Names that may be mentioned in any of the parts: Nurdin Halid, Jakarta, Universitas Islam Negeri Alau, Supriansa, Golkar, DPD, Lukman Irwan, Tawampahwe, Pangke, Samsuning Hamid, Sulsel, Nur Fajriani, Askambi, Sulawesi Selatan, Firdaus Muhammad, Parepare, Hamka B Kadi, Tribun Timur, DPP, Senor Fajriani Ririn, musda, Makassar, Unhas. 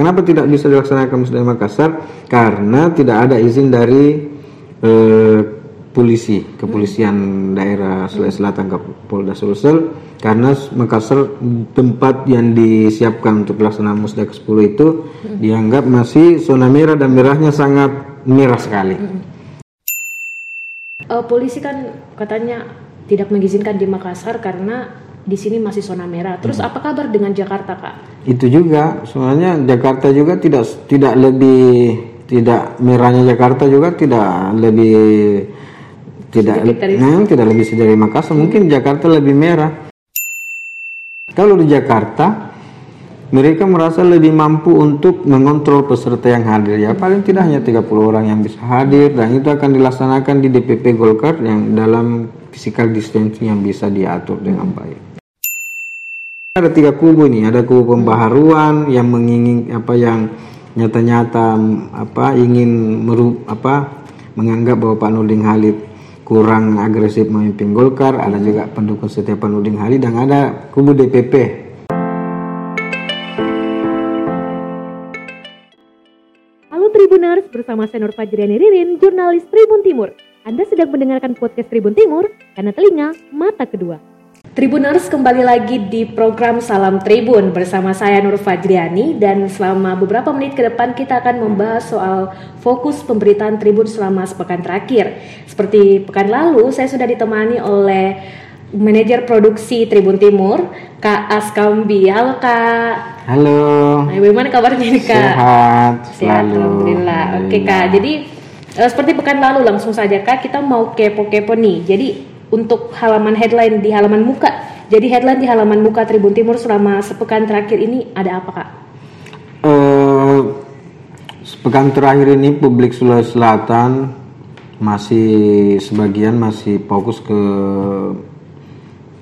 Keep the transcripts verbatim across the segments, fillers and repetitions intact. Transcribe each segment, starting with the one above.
Kenapa tidak bisa dilaksanakan musda Makassar? Karena tidak ada izin dari eh, polisi, kepolisian hmm. daerah Sulawesi Selatan, Kapolda Sulsel, karena Makassar tempat yang disiapkan untuk pelaksanaan musda ke sepuluh itu hmm. dianggap masih zona merah dan merahnya sangat merah sekali. Hmm. Uh, polisi kan katanya tidak mengizinkan di Makassar karena di sini masih zona merah. Terus apa kabar dengan Jakarta, Kak? Itu juga, sebenarnya Jakarta juga tidak tidak lebih tidak merahnya Jakarta juga tidak lebih tidak nah, tidak lebih dari Makassar. Mungkin Jakarta lebih merah. Kalau di Jakarta mereka merasa lebih mampu untuk mengontrol peserta yang hadir, ya paling tidak hanya tiga puluh orang yang bisa hadir, dan itu akan dilaksanakan di D P P Golkar yang dalam physical distancing yang bisa diatur dengan baik. Ada tiga kubu nih, ada kubu pembaharuan yang mengingin apa yang nyata-nyata apa ingin meru, apa menganggap bahwa Pak Nurdin Halid kurang agresif memimpin Golkar, ada juga pendukung setia Pak Nurdin Halid, dan ada kubu D P P. Halo Tribuners, bersama Senor Fajriani Ririn, jurnalis Tribun Timur. Anda sedang mendengarkan podcast Tribun Timur karena telinga mata kedua. Tribuners, kembali lagi di program Salam Tribun bersama saya Nur Fajriani, dan selama beberapa menit ke depan kita akan membahas soal fokus pemberitaan Tribun selama sepekan terakhir. Seperti pekan lalu saya sudah ditemani oleh manajer produksi Tribun Timur, Kak Askambi. Halo Kak. Halo. Nah, bagaimana kabarnya nih, Kak? Sehat selalu. Sehat, alhamdulillah. Oke Kak, jadi eh, seperti pekan lalu langsung saja Kak, kita mau kepo-kepo nih. Jadi untuk halaman headline di halaman muka, jadi headline di halaman muka Tribun Timur selama sepekan terakhir ini ada apa Kak? Uh, sepekan terakhir ini publik Sulawesi Selatan masih sebagian masih fokus ke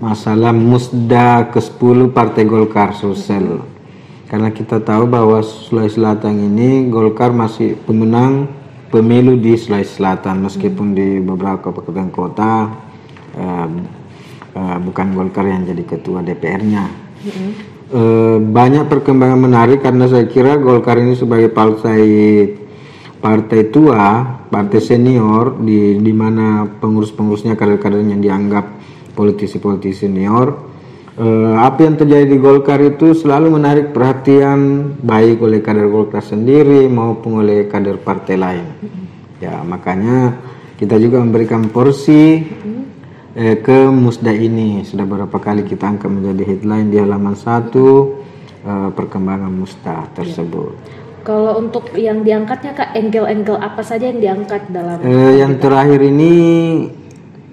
masalah musda ke sepuluh Partai Golkar Sulsel. Hmm. Karena kita tahu bahwa Sulawesi Selatan ini Golkar masih pemenang pemilu di Sulawesi Selatan, meskipun hmm. di beberapa kabupaten kota Uh, uh, bukan Golkar yang jadi ketua D P R-nya. Mm-hmm. uh, Banyak perkembangan menarik, karena saya kira Golkar ini sebagai partai partai tua, partai senior, di di mana pengurus-pengurusnya kader-kadernya dianggap politisi-politisi senior. Uh, apa yang terjadi di Golkar itu selalu menarik perhatian baik oleh kader Golkar sendiri maupun oleh kader partai lain. Mm-hmm. Ya makanya kita juga memberikan porsi mm-hmm. ke musda ini. Sudah berapa kali kita angkat menjadi headline di halaman satu uh, perkembangan musda tersebut. Kalau untuk yang diangkatnya Kak, angle-angle apa saja yang diangkat dalam? Uh, yang kita? Terakhir ini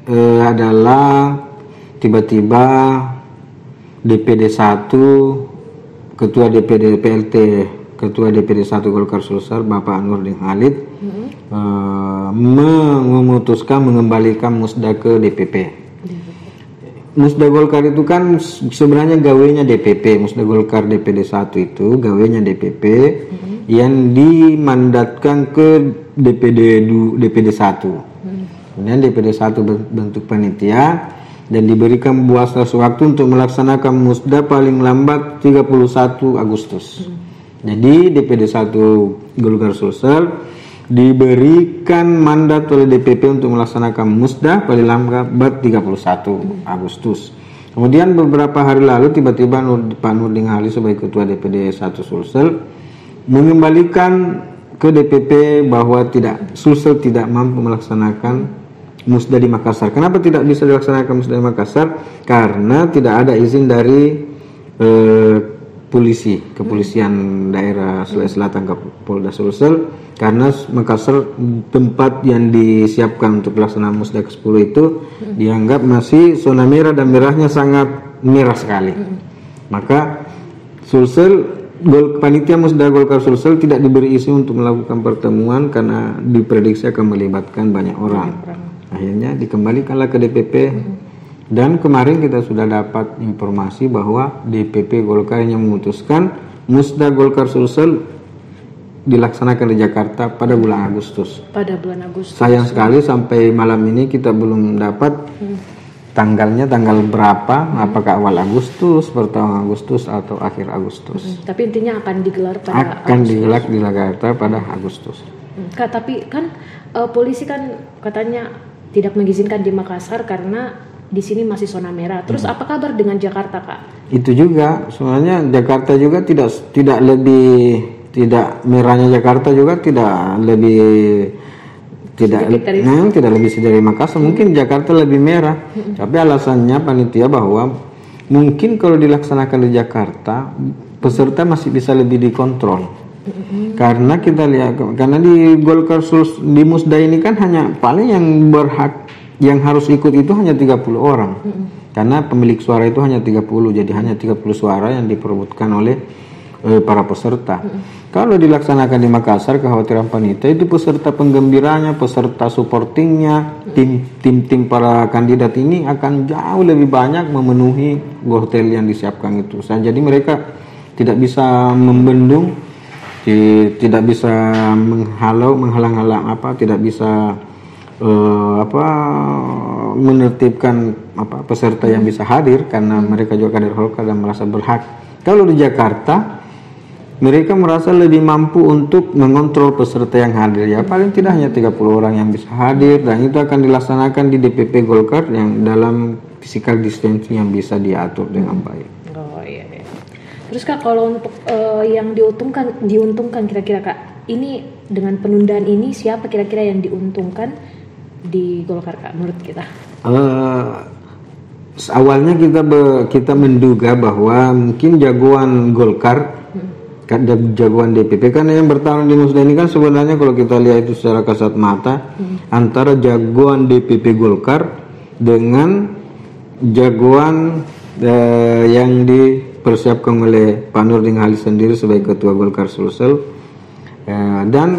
uh, adalah tiba-tiba D P D satu, Ketua D P D P L T, Ketua D P D satu Golkar Sulsel Bapak Nurdin Halid hmm. uh, memutuskan mengembalikan musda ke D P P. Hmm. Musda Golkar itu kan sebenarnya gawainya D P P. Musda Golkar D P D satu itu gawainya D P P hmm. yang dimandatkan ke D P D satu. Hmm. Kemudian D P D satu bentuk panitia dan diberikan buasa sewaktu untuk melaksanakan musda paling lambat tiga puluh satu Agustus. Hmm. Jadi D P D satu Golkar Sulsel diberikan mandat oleh D P P untuk melaksanakan musda paling lambat tiga puluh satu Agustus. Kemudian beberapa hari lalu tiba-tiba Nur, Pak Nurdin Halid sebagai Ketua D P D satu Sulsel mengembalikan ke D P P bahwa tidak Sulsel tidak mampu melaksanakan musda di Makassar. Kenapa tidak bisa dilaksanakan musda di Makassar? Karena tidak ada izin dari eh, polisi, kepolisian hmm. daerah Sulawesi Selatan, Kapolda Sulsel, karena Makassar tempat yang disiapkan untuk pelaksanaan musda ke sepuluh itu hmm. dianggap masih zona merah dan merahnya sangat merah sekali. Hmm. Maka Sulsel, Gol, panitia musda Golkar Sulsel tidak diberi izin untuk melakukan pertemuan karena diprediksi akan melibatkan banyak orang. Akhirnya dikembalikanlah ke D P P. Hmm. Dan kemarin kita sudah dapat informasi bahwa D P P Golkar yang memutuskan musda Golkar Sulsel dilaksanakan di Jakarta pada bulan Agustus. Pada bulan Agustus. Sayang sekali sampai malam ini kita belum dapat hmm. tanggalnya tanggal berapa, hmm. apakah awal Agustus, pertengahan Agustus atau akhir Agustus. Hmm. Tapi intinya akan digelar pada akan Agustus. digelar di Jakarta pada Agustus. Hmm. Kak, tapi kan uh, polisi kan katanya tidak mengizinkan di Makassar karena di sini masih zona merah. Terus apa kabar dengan Jakarta, Kak? Itu juga, sebenarnya Jakarta juga tidak tidak lebih tidak merahnya Jakarta juga tidak lebih tidak dari, nah, tidak lebih dari Makassar. Mungkin Jakarta lebih merah. Hmm. Tapi alasannya panitia bahwa mungkin kalau dilaksanakan di Jakarta peserta masih bisa lebih dikontrol. Hmm. Karena kita lihat karena di Golkar di Musda ini kan hanya paling yang berhak yang harus ikut itu hanya tiga puluh orang. Hmm. Karena pemilik suara itu hanya tiga puluh, jadi hanya tiga puluh suara yang diperebutkan oleh eh, para peserta. Hmm. Kalau dilaksanakan di Makassar, kekhawatiran panitia itu peserta penggembiranya, peserta supportingnya, tim-tim para kandidat ini akan jauh lebih banyak memenuhi hotel yang disiapkan itu. Jadi mereka tidak bisa membendung, tidak bisa menghalau, menghalang-halang apa, tidak bisa Uh, apa menertibkan apa peserta yang bisa hadir karena mereka juga kader Golkar dan merasa berhak. Kalau di Jakarta mereka merasa lebih mampu untuk mengontrol peserta yang hadir, ya paling tidak hanya tiga puluh orang yang bisa hadir, dan itu akan dilaksanakan di D P P Golkar yang dalam physical distancing yang bisa diatur dengan baik. Oh iya. iya. Terus Kak, kalau untuk uh, yang diuntungkan diuntungkan kira-kira Kak, ini dengan penundaan ini siapa kira-kira yang diuntungkan di Golkar, Kak, menurut kita? Uh, awalnya kita be, kita menduga bahwa mungkin jagoan Golkar, hmm. jagoan D P P, karena yang bertarung di Musda ini kan sebenarnya kalau kita lihat itu secara kasat mata hmm. antara jagoan D P P Golkar dengan jagoan uh, yang dipersiapkan oleh Pak Nurdin Halid sendiri sebagai Ketua Golkar Sulsel, uh, dan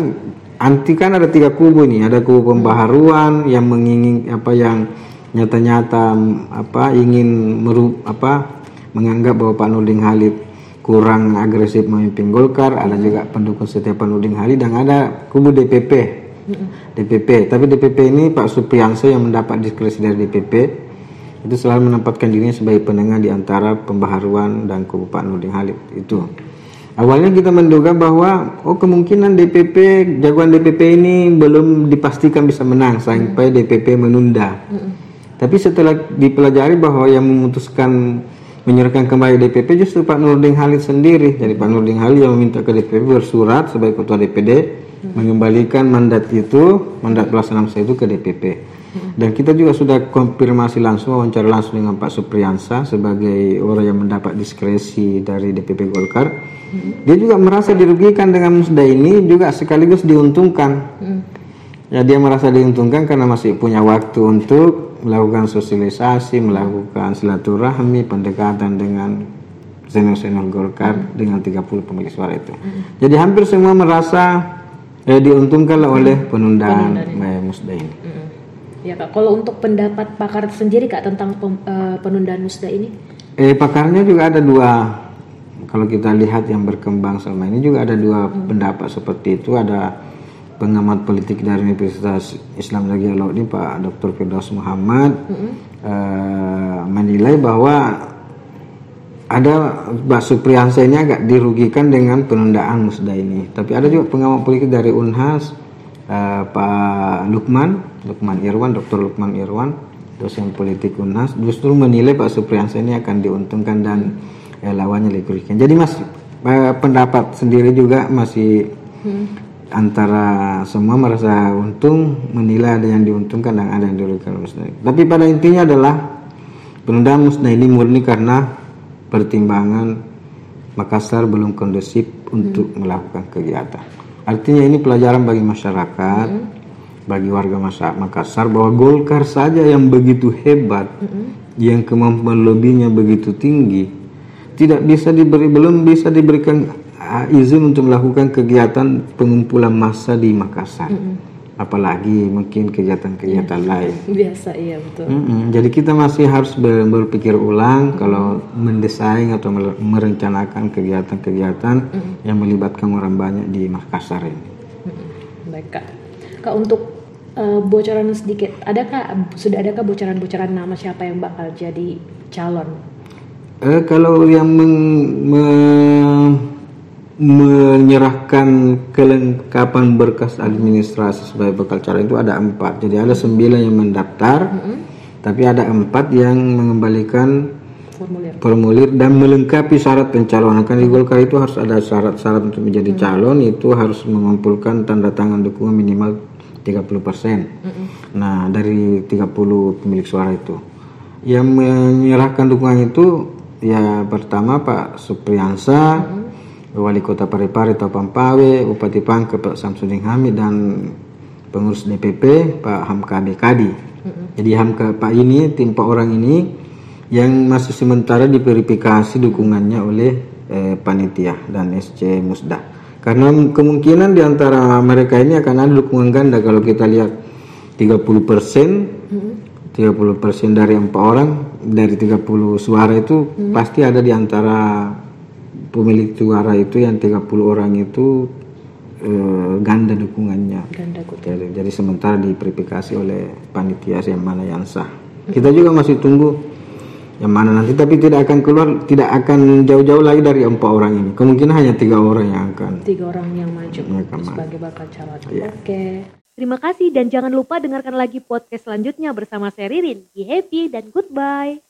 anti kan ada tiga kubu nih, ada kubu pembaharuan yang mengingin apa yang nyata-nyata apa ingin meru, apa menganggap bahwa Pak Nurdin Halid kurang agresif memimpin Golkar, ada juga pendukung setia Pak Nurdin Halid, dan ada kubu D P P. D P P, tapi D P P ini Pak Supriansa yang mendapat diskresi dari D P P itu selalu menempatkan dirinya sebagai penengah di antara pembaharuan dan kubu Pak Nurdin Halid itu. Awalnya kita menduga bahwa oh kemungkinan D P P, jagoan D P P ini belum dipastikan bisa menang sampai D P P menunda. Mm-hmm. Tapi setelah dipelajari bahwa yang memutuskan menyerahkan kembali D P P justru Pak Nurdin Halid sendiri. Jadi Pak Nurdin Halid yang meminta ke D P P bersurat sebagai ketua D P D mm-hmm. mengembalikan mandat itu, mandat pelaksanaan saya itu ke D P P. Mm-hmm. Dan kita juga sudah konfirmasi langsung, wawancara langsung dengan Pak Supriansa sebagai orang yang mendapat diskresi dari D P P Golkar. Dia juga merasa dirugikan dengan musda ini, juga sekaligus diuntungkan. Hmm. Ya, dia merasa diuntungkan karena masih punya waktu untuk melakukan sosialisasi, melakukan silaturahmi, pendekatan dengan senior-senior Golkar hmm. dengan tiga puluh pemilik suara itu. Hmm. Jadi hampir semua merasa eh, diuntungkan hmm. oleh penundaan eh, musda ini. Hmm. Ya Kak, kalau untuk pendapat pakar sendiri Kak tentang pem, eh, penundaan musda ini? Eh, pakarnya juga ada dua. Kalau kita lihat yang berkembang selama ini juga ada dua hmm. pendapat seperti itu. Ada pengamat politik dari Universitas Islam Negeri Alau ini Pak Doktor Firdaus Muhammad hmm. uh, menilai bahwa ada Pak Supriansa ini agak dirugikan dengan penundaan musda ini. Tapi ada juga pengamat politik dari Unhas uh, Pak Lukman Lukman Irwan, Doktor Lukman Irwan, dosen politik Unhas, justru menilai Pak Supriansa ini akan diuntungkan dan ya, lawannya dirugikan. Jadi mas eh, pendapat sendiri juga masih hmm. antara semua merasa untung, menilai ada yang diuntungkan dan ada yang dirugikan musnah. Tapi pada intinya adalah penundaan musnah ini murni karena pertimbangan Makassar belum kondusif untuk hmm. melakukan kegiatan. Artinya ini pelajaran bagi masyarakat, hmm. bagi warga masyarakat Makassar bahwa Golkar saja yang begitu hebat, hmm. yang kemampuan lobinya begitu tinggi, tidak bisa diberi belum bisa diberikan izin untuk melakukan kegiatan pengumpulan massa di Makassar, mm-hmm. apalagi mungkin kegiatan-kegiatan mm-hmm. lain. Biasa, iya betul. Mm-hmm. Jadi kita masih harus ber- berpikir ulang mm-hmm. kalau mendesain atau merencanakan kegiatan-kegiatan mm-hmm. yang melibatkan orang banyak di Makassar ini. Mm-hmm. Baik Kak, Kak untuk uh, bocoran sedikit, adakah sudah adakah bocoran-bocoran nama siapa yang bakal jadi calon? Uh, kalau yang meng, me, menyerahkan kelengkapan berkas administrasi sebagai bakal calon itu ada empat, jadi ada sembilan yang mendaftar, mm-hmm. tapi ada empat yang mengembalikan Formulir. formulir dan melengkapi syarat pencalonan. Kan di Golkar itu harus ada syarat-syarat untuk menjadi hmm. calon, itu harus mengumpulkan tanda tangan dukungan minimal tiga puluh persen. Hmm. Nah, dari tiga puluh pemilik suara itu. Yang menyerahkan dukungan itu ya pertama Pak Supriansa, hmm. Wali Kota Parepare Tawampahwe, Bupati Pangke Pak Samsuning Hamid, dan pengurus D P P Pak Hamka B Kadi. Hmm. Jadi Hamka Pak ini, tim empat orang ini yang masih sementara diverifikasi dukungannya oleh eh, panitia dan S C Musda, karena kemungkinan diantara mereka ini akan ada dukungan ganda. Kalau kita lihat tiga puluh persen hmm. tiga puluh persen dari empat orang, dari tiga puluh suara itu hmm. pasti ada diantara pemilik suara itu yang tiga puluh orang itu eh, ganda dukungannya ganda, jadi, jadi sementara diverifikasi oleh panitia yang mana yang sah. Kita juga masih tunggu yang mana nanti, tapi tidak akan keluar, tidak akan jauh-jauh lagi dari empat orang ini. Kemungkinan hanya tiga orang yang akan tiga orang yang maju sebagai bakal calon. Yeah. Oke. Okay. Terima kasih dan jangan lupa dengarkan lagi podcast selanjutnya bersama saya Ririn. Be happy dan goodbye.